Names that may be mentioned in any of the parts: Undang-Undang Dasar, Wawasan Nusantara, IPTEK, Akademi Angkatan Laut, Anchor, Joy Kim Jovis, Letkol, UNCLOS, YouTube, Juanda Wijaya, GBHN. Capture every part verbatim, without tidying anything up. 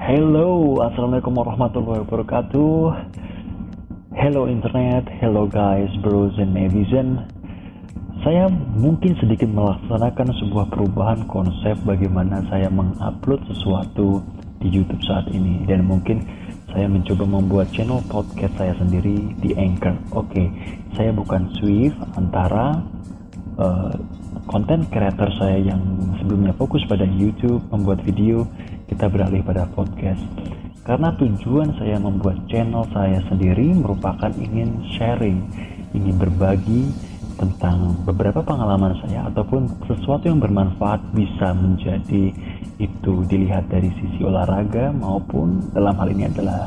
Hello, assalamualaikum warahmatullahi wabarakatuh. Hello internet, hello guys, bros and netizen. Saya mungkin sedikit melaksanakan sebuah perubahan konsep bagaimana saya mengupload sesuatu di YouTube saat ini, dan mungkin saya mencoba membuat channel podcast saya sendiri di Anchor. Oke, okay, saya bukan Swift antara konten uh, creator saya yang sebelumnya fokus pada YouTube membuat video. Kita beralih pada podcast karena tujuan saya membuat channel saya sendiri merupakan ingin sharing, ingin berbagi tentang beberapa pengalaman saya ataupun sesuatu yang bermanfaat, bisa menjadi itu dilihat dari sisi olahraga maupun dalam hal ini adalah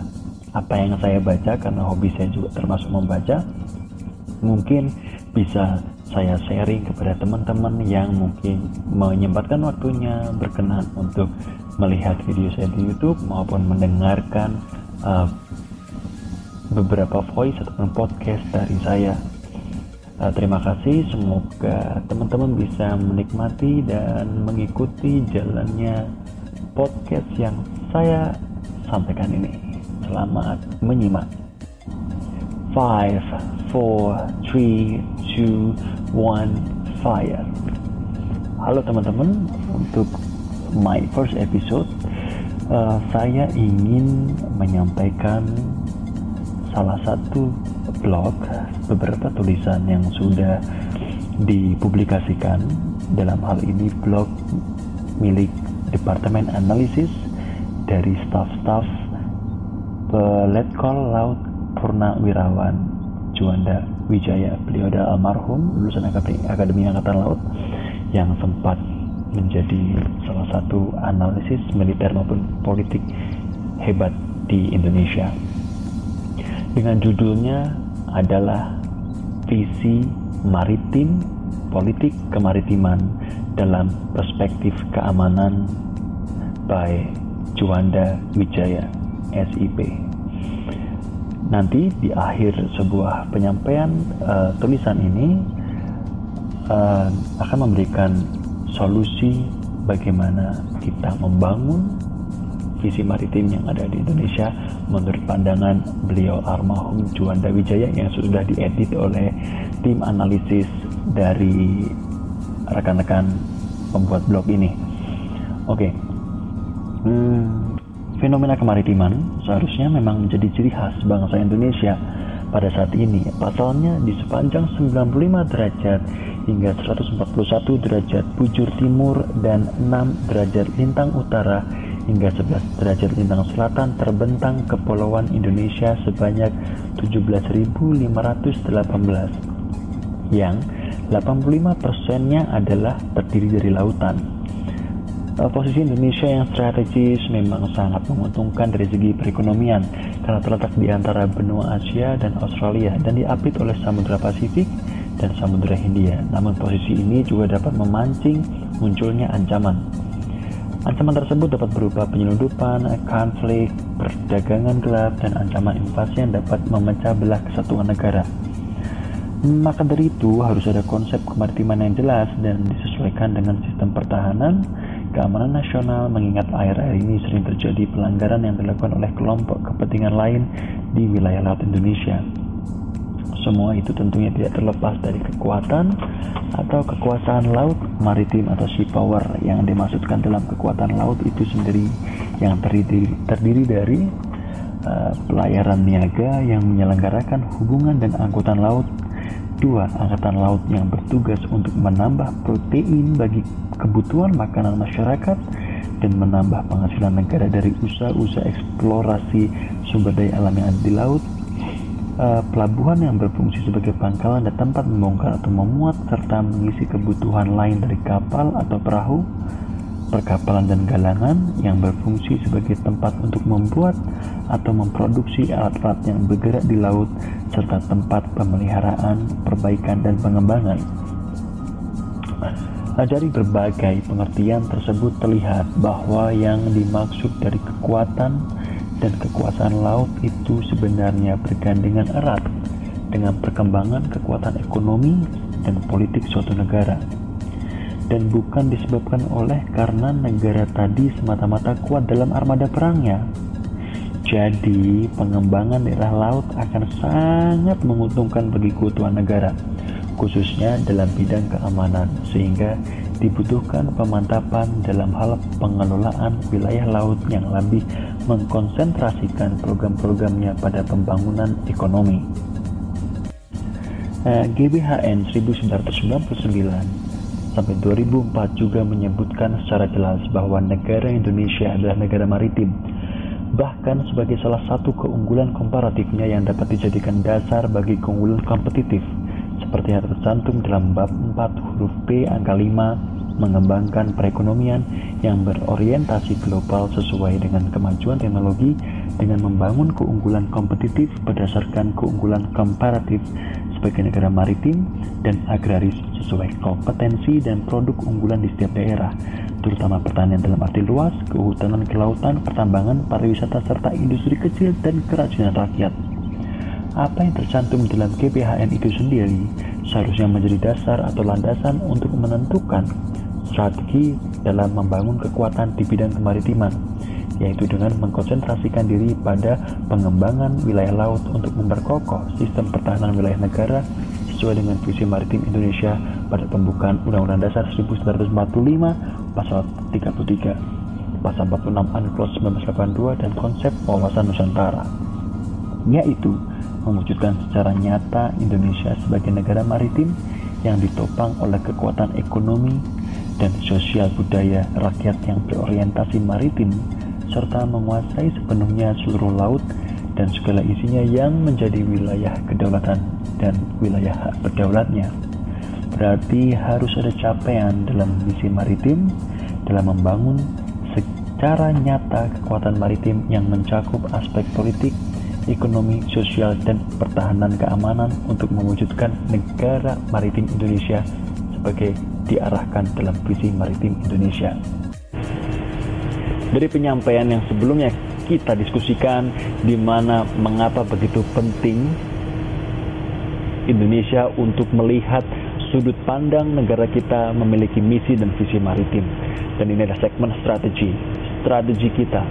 apa yang saya baca, karena hobi saya juga termasuk membaca. Mungkin bisa saya sharing kepada teman-teman yang mungkin menyempatkan waktunya berkenan untuk melihat video saya di YouTube maupun mendengarkan uh, beberapa voice ataupun podcast dari saya. Uh, terima kasih, semoga teman-teman bisa menikmati dan mengikuti jalannya podcast yang saya sampaikan ini. Selamat menyimak. five, four, three, two, one, fire. Halo teman-teman, untuk my first episode uh, saya ingin menyampaikan salah satu blog, beberapa tulisan yang sudah dipublikasikan, dalam hal ini blog milik Departemen Analisis dari staf-staf uh, Letkol Laut Purnawirawan Juanda Wijaya. Beliau adalah almarhum lulusan Akademi Angkatan Laut yang sempat menjadi salah satu analisis militer maupun politik hebat di Indonesia. Dengan judulnya adalah Visi Maritim Politik Kemaritiman dalam Perspektif Keamanan by Juanda Wijaya S I P. Nanti di akhir sebuah penyampaian uh, tulisan ini uh, akan memberikan solusi bagaimana kita membangun visi maritim yang ada di Indonesia menurut pandangan beliau almarhum Juanda Wijaya, yang sudah diedit oleh tim analisis dari rekan-rekan pembuat blog ini. Oke, okay. hmm. Fenomena kemaritiman seharusnya memang menjadi ciri khas bangsa Indonesia pada saat ini. Pasalnya di sepanjang sembilan puluh lima derajat hingga seratus empat puluh satu derajat bujur timur dan enam derajat lintang utara hingga sebelas derajat lintang selatan terbentang kepulauan Indonesia sebanyak tujuh belas ribu lima ratus delapan belas, yang delapan puluh lima persennya adalah terdiri dari lautan. Posisi Indonesia yang strategis memang sangat menguntungkan dari segi perekonomian karena terletak di antara benua Asia dan Australia dan diapit oleh Samudra Pasifik dan Samudra Hindia. Namun posisi ini juga dapat memancing munculnya ancaman. Ancaman tersebut dapat berupa penyelundupan, konflik, perdagangan gelap, dan ancaman invasi yang dapat memecah belah kesatuan negara. Maka dari itu harus ada konsep kemaritiman yang jelas dan disesuaikan dengan sistem pertahanan keamanan nasional, mengingat akhir-akhir ini sering terjadi pelanggaran yang dilakukan oleh kelompok kepentingan lain di wilayah laut Indonesia. Semua itu tentunya tidak terlepas dari kekuatan atau kekuasaan laut maritim atau sea power yang dimaksudkan dalam kekuatan laut itu sendiri, yang terdiri, terdiri dari uh, pelayaran niaga yang menyelenggarakan hubungan dan angkutan laut, dua angkatan laut yang bertugas untuk menambah protein bagi kebutuhan makanan masyarakat dan menambah penghasilan negara dari usaha-usaha eksplorasi sumber daya alam yang ada di laut, uh, pelabuhan yang berfungsi sebagai pangkalan dan tempat membongkar atau memuat serta mengisi kebutuhan lain dari kapal atau perahu, perkapalan dan galangan yang berfungsi sebagai tempat untuk membuat atau memproduksi alat-alat yang bergerak di laut, serta tempat pemeliharaan, perbaikan, dan pengembangan. Dari berbagai pengertian tersebut terlihat bahwa yang dimaksud dari kekuatan dan kekuasaan laut itu sebenarnya bergandengan erat dengan perkembangan kekuatan ekonomi dan politik suatu negara. dan bukan disebabkan oleh karena negara tadi semata-mata kuat dalam armada perangnya. Jadi, pengembangan daerah laut akan sangat menguntungkan bagi keutuhan negara, khususnya dalam bidang keamanan, sehingga dibutuhkan pemantapan dalam hal pengelolaan wilayah laut yang lebih mengkonsentrasikan program-programnya pada pembangunan ekonomi. G B H N sembilan belas sembilan puluh sembilan sampai dua ribu empat juga menyebutkan secara jelas bahwa negara Indonesia adalah negara maritim, bahkan sebagai salah satu keunggulan komparatifnya yang dapat dijadikan dasar bagi keunggulan kompetitif, seperti yang tercantum dalam bab empat huruf P angka lima, mengembangkan perekonomian yang berorientasi global sesuai dengan kemajuan teknologi dengan membangun keunggulan kompetitif berdasarkan keunggulan komparatif sebagai negara maritim dan agraris sesuai kompetensi dan produk unggulan di setiap daerah, terutama pertanian dalam arti luas, kehutanan, kelautan, pertambangan, pariwisata, serta industri kecil dan kerajinan rakyat. Apa yang tercantum dalam G B H N itu sendiri seharusnya menjadi dasar atau landasan untuk menentukan strategi dalam membangun kekuatan di bidang kemaritiman, yaitu dengan mengkonsentrasikan diri pada pengembangan wilayah laut untuk memperkokoh sistem pertahanan wilayah negara sesuai dengan visi maritim Indonesia pada pembukaan Undang-Undang Dasar sembilan belas empat puluh lima pasal tiga puluh tiga, pasal empat puluh enam UNCLOS sembilan belas delapan puluh dua, dan konsep Wawasan Nusantara, yaitu mewujudkan secara nyata Indonesia sebagai negara maritim yang ditopang oleh kekuatan ekonomi dan sosial budaya rakyat yang berorientasi maritim serta menguasai sepenuhnya seluruh laut dan segala isinya yang menjadi wilayah kedaulatan dan wilayah hak berdaulatnya. Berarti harus ada capaian dalam misi maritim dalam membangun secara nyata kekuatan maritim yang mencakup aspek politik, ekonomi, sosial, dan pertahanan keamanan untuk mewujudkan negara maritim Indonesia sebagai diarahkan dalam visi maritim Indonesia. Dari penyampaian yang sebelumnya kita diskusikan, di mana mengapa begitu penting Indonesia untuk melihat sudut pandang negara kita memiliki misi dan visi maritim. Dan ini adalah segmen strategi. Strategi kita,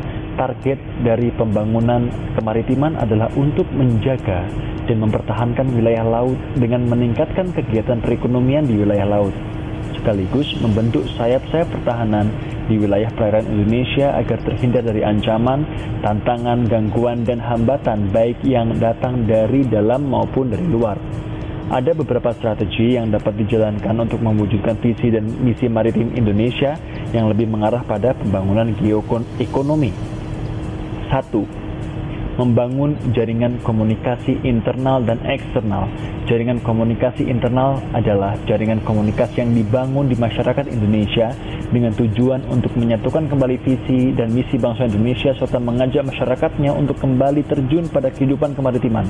target dari pembangunan kemaritiman adalah untuk menjaga dan mempertahankan wilayah laut dengan meningkatkan kegiatan perekonomian di wilayah laut, sekaligus membentuk sayap-sayap pertahanan di wilayah perairan Indonesia agar terhindar dari ancaman, tantangan, gangguan, dan hambatan baik yang datang dari dalam maupun dari luar. Ada beberapa strategi yang dapat dijalankan untuk mewujudkan visi dan misi maritim Indonesia yang lebih mengarah pada pembangunan geoekonomi. satu. Membangun jaringan komunikasi internal dan eksternal. Jaringan komunikasi internal adalah jaringan komunikasi yang dibangun di masyarakat Indonesia dengan tujuan untuk menyatukan kembali visi dan misi bangsa Indonesia serta mengajak masyarakatnya untuk kembali terjun pada kehidupan kemaritiman.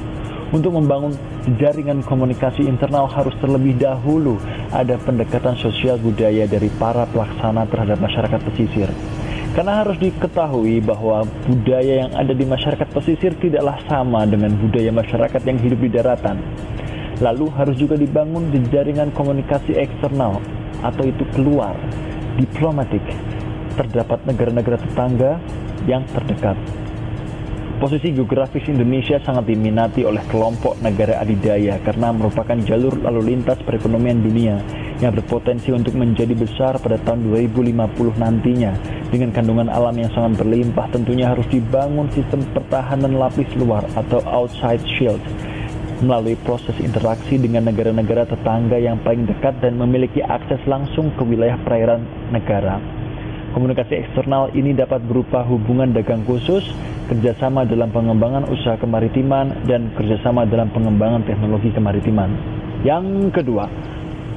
Untuk membangun jaringan komunikasi internal harus terlebih dahulu ada pendekatan sosial budaya dari para pelaksana terhadap masyarakat pesisir. Karena harus diketahui bahwa budaya yang ada di masyarakat pesisir tidaklah sama dengan budaya masyarakat yang hidup di daratan. Lalu harus juga dibangun di jaringan komunikasi eksternal atau itu keluar, diplomatik. Terdapat negara-negara tetangga yang terdekat. Posisi geografis Indonesia sangat diminati oleh kelompok negara adidaya karena merupakan jalur lalu lintas perekonomian dunia yang berpotensi untuk menjadi besar pada tahun dua ribu lima puluh nantinya. Dengan kandungan alam yang sangat berlimpah, tentunya harus dibangun sistem pertahanan lapis luar atau outside shield melalui proses interaksi dengan negara-negara tetangga yang paling dekat dan memiliki akses langsung ke wilayah perairan negara. Komunikasi eksternal ini dapat berupa hubungan dagang khusus, kerjasama dalam pengembangan usaha kemaritiman, dan kerjasama dalam pengembangan teknologi kemaritiman. Yang kedua,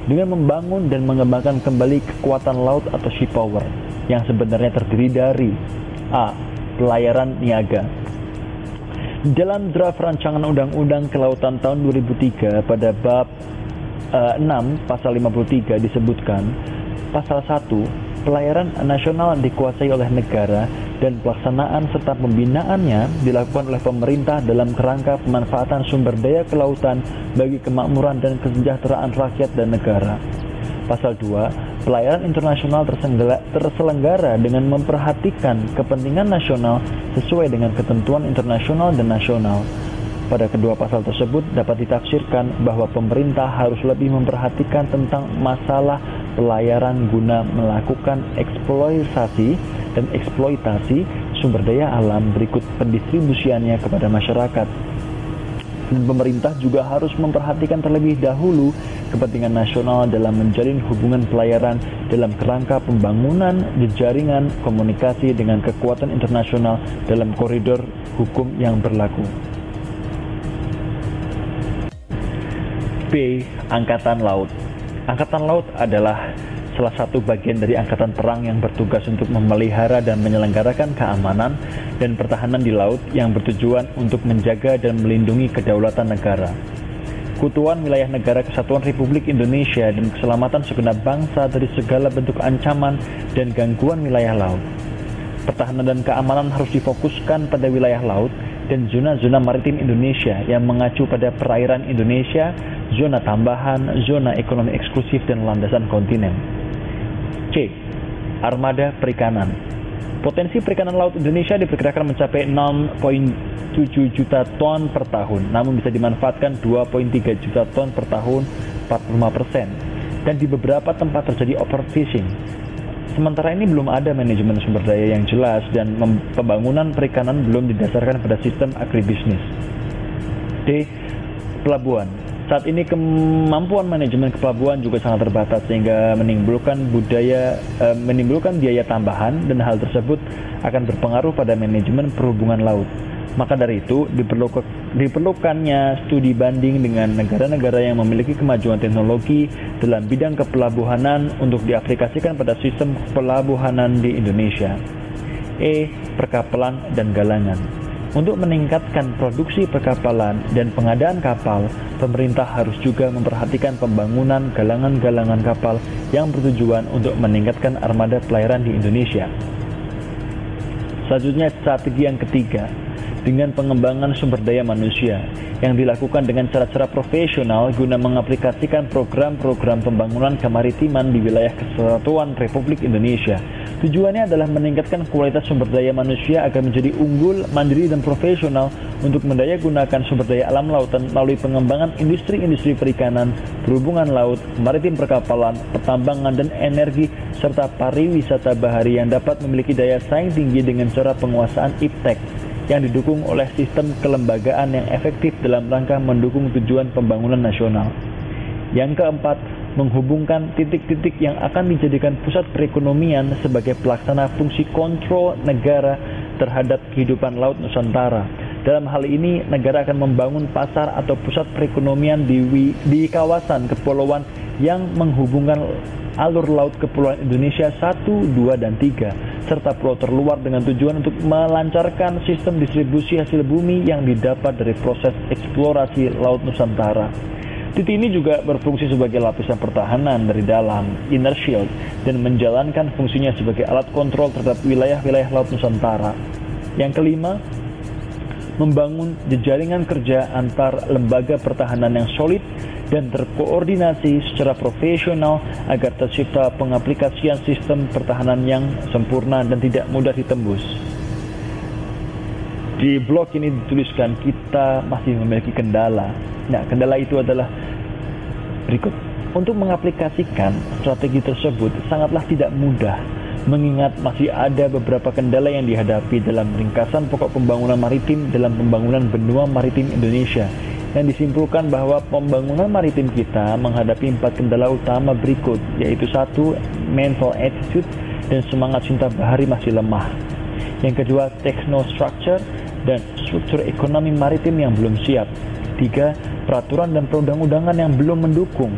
dengan membangun dan mengembangkan kembali kekuatan laut atau sea power yang sebenarnya terdiri dari A. Pelayaran niaga. Dalam draft rancangan Undang-Undang Kelautan tahun dua ribu tiga pada bab uh, enam pasal lima puluh tiga disebutkan pasal satu, pelayaran nasional dikuasai oleh negara dan pelaksanaan serta pembinaannya dilakukan oleh pemerintah dalam kerangka pemanfaatan sumber daya kelautan bagi kemakmuran dan kesejahteraan rakyat dan negara. Pasal dua, Pelayaran internasional terselenggara dengan memperhatikan kepentingan nasional sesuai dengan ketentuan internasional dan nasional. Pada kedua pasal tersebut dapat ditafsirkan bahwa pemerintah harus lebih memperhatikan tentang masalah pelayaran guna melakukan eksploitasi dan eksploitasi sumber daya alam berikut pendistribusiannya kepada masyarakat. Dan pemerintah juga harus memperhatikan terlebih dahulu kepentingan nasional dalam menjalin hubungan pelayaran dalam kerangka pembangunan jejaringan komunikasi dengan kekuatan internasional dalam koridor hukum yang berlaku. B. Angkatan Laut. Angkatan Laut adalah salah satu bagian dari Angkatan Perang yang bertugas untuk memelihara dan menyelenggarakan keamanan dan pertahanan di laut yang bertujuan untuk menjaga dan melindungi kedaulatan negara. Kutuan wilayah negara Kesatuan Republik Indonesia dan keselamatan segenap bangsa dari segala bentuk ancaman dan gangguan wilayah laut. Pertahanan dan keamanan harus difokuskan pada wilayah laut dan zona-zona maritim Indonesia yang mengacu pada perairan Indonesia, zona tambahan, zona ekonomi eksklusif, dan landasan kontinen. C. Armada Perikanan. Potensi perikanan laut Indonesia diperkirakan mencapai enam koma tujuh juta ton per tahun, namun bisa dimanfaatkan dua koma tiga juta ton per tahun, empat puluh lima persen, dan di beberapa tempat terjadi overfishing. Sementara ini belum ada manajemen sumber daya yang jelas dan mem- pembangunan perikanan belum didasarkan pada sistem agribisnis. D. Pelabuhan. Saat ini kemampuan manajemen kepelabuhan juga sangat terbatas sehingga menimbulkan budaya e, menimbulkan biaya tambahan dan hal tersebut akan berpengaruh pada manajemen perhubungan laut. Maka dari itu diperlukan, diperlukannya studi banding dengan negara-negara yang memiliki kemajuan teknologi dalam bidang kepelabuhanan untuk diaplikasikan pada sistem pelabuhanan di Indonesia. E. Perkapalan dan galangan. Untuk meningkatkan produksi perkapalan dan pengadaan kapal, pemerintah harus juga memperhatikan pembangunan galangan-galangan kapal yang bertujuan untuk meningkatkan armada pelayaran di Indonesia. Selanjutnya, strategi yang ketiga, dengan pengembangan sumber daya manusia, yang dilakukan dengan cara-cara profesional guna mengaplikasikan program-program pembangunan kemaritiman di wilayah Kesatuan Republik Indonesia. Tujuannya adalah meningkatkan kualitas sumber daya manusia agar menjadi unggul, mandiri, dan profesional untuk mendayagunakan sumber daya alam lautan melalui pengembangan industri-industri perikanan, perhubungan laut, maritim perkapalan, pertambangan, dan energi, serta pariwisata bahari yang dapat memiliki daya saing tinggi dengan cara penguasaan I P T E K yang didukung oleh sistem kelembagaan yang efektif dalam rangka mendukung tujuan pembangunan nasional. Yang keempat, menghubungkan titik-titik yang akan dijadikan pusat perekonomian sebagai pelaksana fungsi kontrol negara terhadap kehidupan laut Nusantara. Dalam hal ini, negara akan membangun pasar atau pusat perekonomian di, di kawasan kepulauan yang menghubungkan alur laut kepulauan Indonesia satu, dua, dan tiga, serta pulau terluar dengan tujuan untuk melancarkan sistem distribusi hasil bumi yang didapat dari proses eksplorasi laut Nusantara. Titik ini juga berfungsi sebagai lapisan pertahanan dari dalam, inner shield, dan menjalankan fungsinya sebagai alat kontrol terhadap wilayah-wilayah laut Nusantara. Yang kelima, membangun jejaringan kerja antar lembaga pertahanan yang solid dan terkoordinasi secara profesional agar tercipta pengaplikasian sistem pertahanan yang sempurna dan tidak mudah ditembus. Di blog ini dituliskan kita masih memiliki kendala. Nah, kendala itu adalah berikut. Untuk mengaplikasikan strategi tersebut sangatlah tidak mudah, mengingat masih ada beberapa kendala yang dihadapi dalam ringkasan pokok pembangunan maritim dalam pembangunan benua maritim Indonesia, yang disimpulkan bahwa pembangunan maritim kita menghadapi empat kendala utama berikut, yaitu satu, mental attitude dan semangat cinta bahari masih lemah. Yang kedua, technostructure dan struktur ekonomi maritim yang belum siap. Tiga, peraturan dan perundang-undangan yang belum mendukung.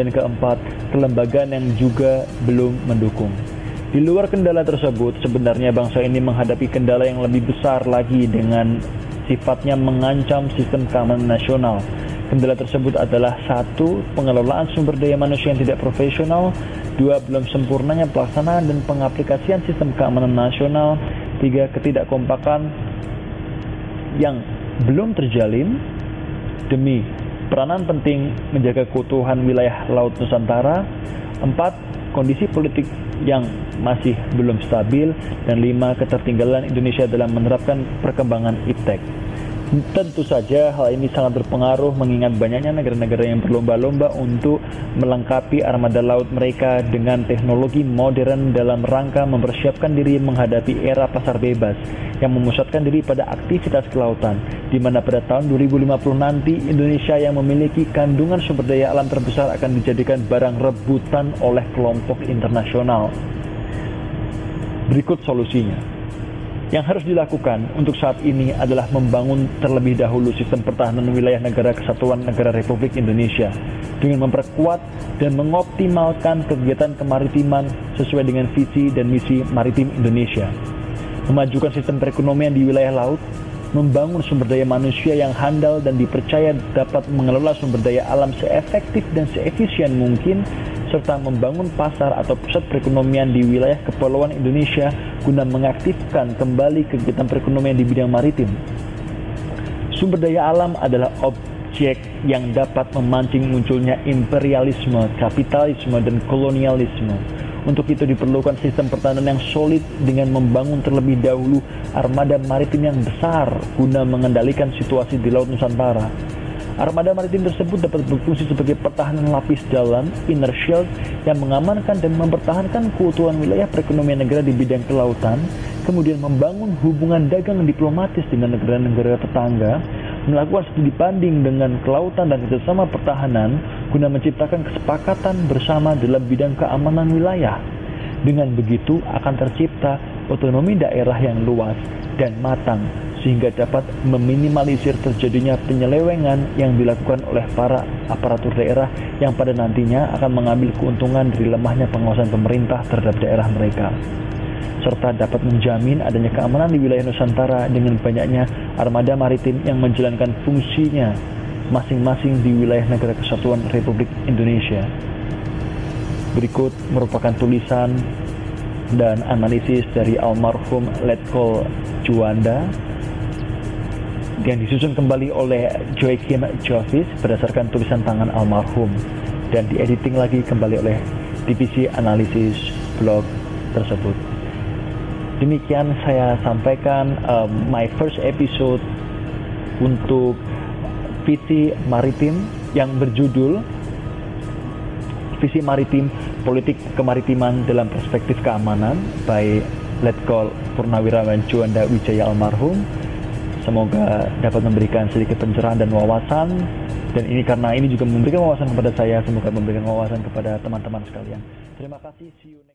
Dan keempat, kelembagaan yang juga belum mendukung. Di luar kendala tersebut, sebenarnya bangsa ini menghadapi kendala yang lebih besar lagi dengan sifatnya mengancam sistem keamanan nasional. Kendala tersebut adalah satu, pengelolaan sumber daya manusia yang tidak profesional, dua, belum sempurnanya pelaksanaan dan pengaplikasian sistem keamanan nasional, tiga, ketidakkompakan yang belum terjalin demi peranan penting menjaga keutuhan wilayah laut Nusantara, empat, kondisi politik yang masih belum stabil, dan lima ketertinggalan Indonesia dalam menerapkan perkembangan I P T E K. Tentu saja hal ini sangat berpengaruh mengingat banyaknya negara-negara yang berlomba-lomba untuk melengkapi armada laut mereka dengan teknologi modern dalam rangka mempersiapkan diri menghadapi era pasar bebas yang memusatkan diri pada aktivitas kelautan, di mana pada tahun dua ribu lima puluh nanti Indonesia yang memiliki kandungan sumber daya alam terbesar akan dijadikan barang rebutan oleh kelompok internasional. Berikut solusinya. Yang harus dilakukan untuk saat ini adalah membangun terlebih dahulu sistem pertahanan wilayah negara kesatuan negara Republik Indonesia dengan memperkuat dan mengoptimalkan kegiatan kemaritiman sesuai dengan visi dan misi maritim Indonesia, memajukan sistem perekonomian di wilayah laut, membangun sumber daya manusia yang handal dan dipercaya dapat mengelola sumber daya alam seefektif dan seefisien mungkin, serta membangun pasar atau pusat perekonomian di wilayah kepulauan Indonesia guna mengaktifkan kembali kegiatan perekonomian di bidang maritim. Sumber daya alam adalah objek yang dapat memancing munculnya imperialisme, kapitalisme, dan kolonialisme. Untuk itu diperlukan sistem pertahanan yang solid dengan membangun terlebih dahulu armada maritim yang besar guna mengendalikan situasi di Laut Nusantara. Armada maritim tersebut dapat berfungsi sebagai pertahanan lapis dalam, inner shield, yang mengamankan dan mempertahankan keutuhan wilayah perekonomian negara di bidang kelautan, kemudian membangun hubungan dagang diplomatis dengan negara-negara tetangga, melakukan studi banding dengan kelautan dan kerjasama pertahanan, guna menciptakan kesepakatan bersama dalam bidang keamanan wilayah. Dengan begitu akan tercipta otonomi daerah yang luas dan matang, sehingga dapat meminimalisir terjadinya penyelewengan yang dilakukan oleh para aparatur daerah yang pada nantinya akan mengambil keuntungan dari lemahnya pengawasan pemerintah terhadap daerah mereka, serta dapat menjamin adanya keamanan di wilayah Nusantara dengan banyaknya armada maritim yang menjalankan fungsinya masing-masing di wilayah negara kesatuan Republik Indonesia. Berikut merupakan tulisan dan analisis dari almarhum Letkol Juanda yang disusun kembali oleh Joy Kim Jovis berdasarkan tulisan tangan almarhum dan diediting lagi kembali oleh divisi analisis blog tersebut. Demikian saya sampaikan um, my first episode untuk visi maritim yang berjudul Visi Maritim Politik Kemaritiman dalam Perspektif Keamanan by Letkol Purnawirawan Juanda Wijaya almarhum. Semoga dapat memberikan sedikit pencerahan dan wawasan, dan ini karena ini juga memberikan wawasan kepada saya, semoga memberikan wawasan kepada teman-teman sekalian. Terima kasih, see you next.